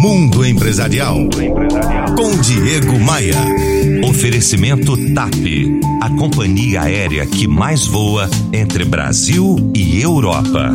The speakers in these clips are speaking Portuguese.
Mundo Empresarial, com Diego Maia. Oferecimento TAP, a companhia aérea que mais voa entre Brasil e Europa.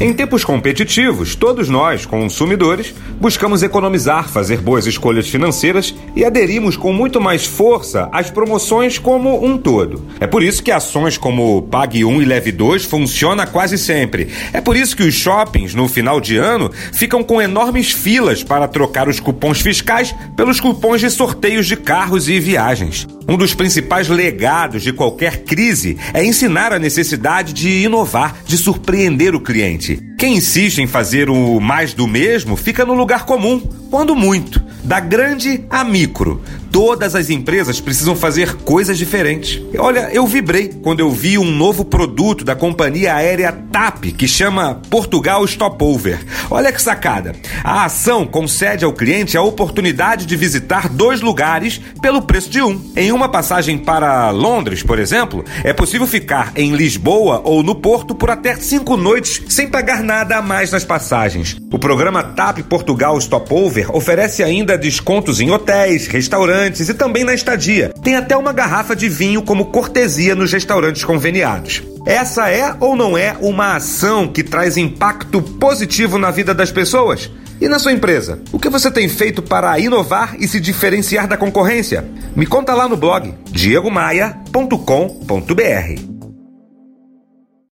Em tempos competitivos, todos nós, consumidores, buscamos economizar, fazer boas escolhas financeiras e aderimos com muito mais força às promoções como um todo. É por isso que ações como Pague 1 e Leve 2 funcionam quase sempre. É por isso que os shoppings, no final de ano, ficam com enormes filas para trocar os cupons fiscais pelos cupons de sorteios de carros e viagens. Um dos principais legados de qualquer crise é ensinar a necessidade de inovar, de surpreender o cliente. Quem insiste em fazer o mais do mesmo fica no lugar comum, quando muito, da grande a micro. Todas as empresas precisam fazer coisas diferentes. Olha, eu vibrei quando eu vi um novo produto da companhia aérea TAP, que chama Portugal Stopover. Olha que sacada! A ação concede ao cliente a oportunidade de visitar 2 lugares pelo preço de um. Em uma passagem para Londres, por exemplo, é possível ficar em Lisboa ou no Porto por até 5 noites sem pagar nada a mais nas passagens. O programa TAP Portugal Stopover oferece ainda descontos em hotéis, restaurantes, e também na estadia. Tem até uma garrafa de vinho como cortesia nos restaurantes conveniados. Essa é ou não é uma ação que traz impacto positivo na vida das pessoas? E na sua empresa? O que você tem feito para inovar e se diferenciar da concorrência? Me conta lá no blog diegomaia.com.br.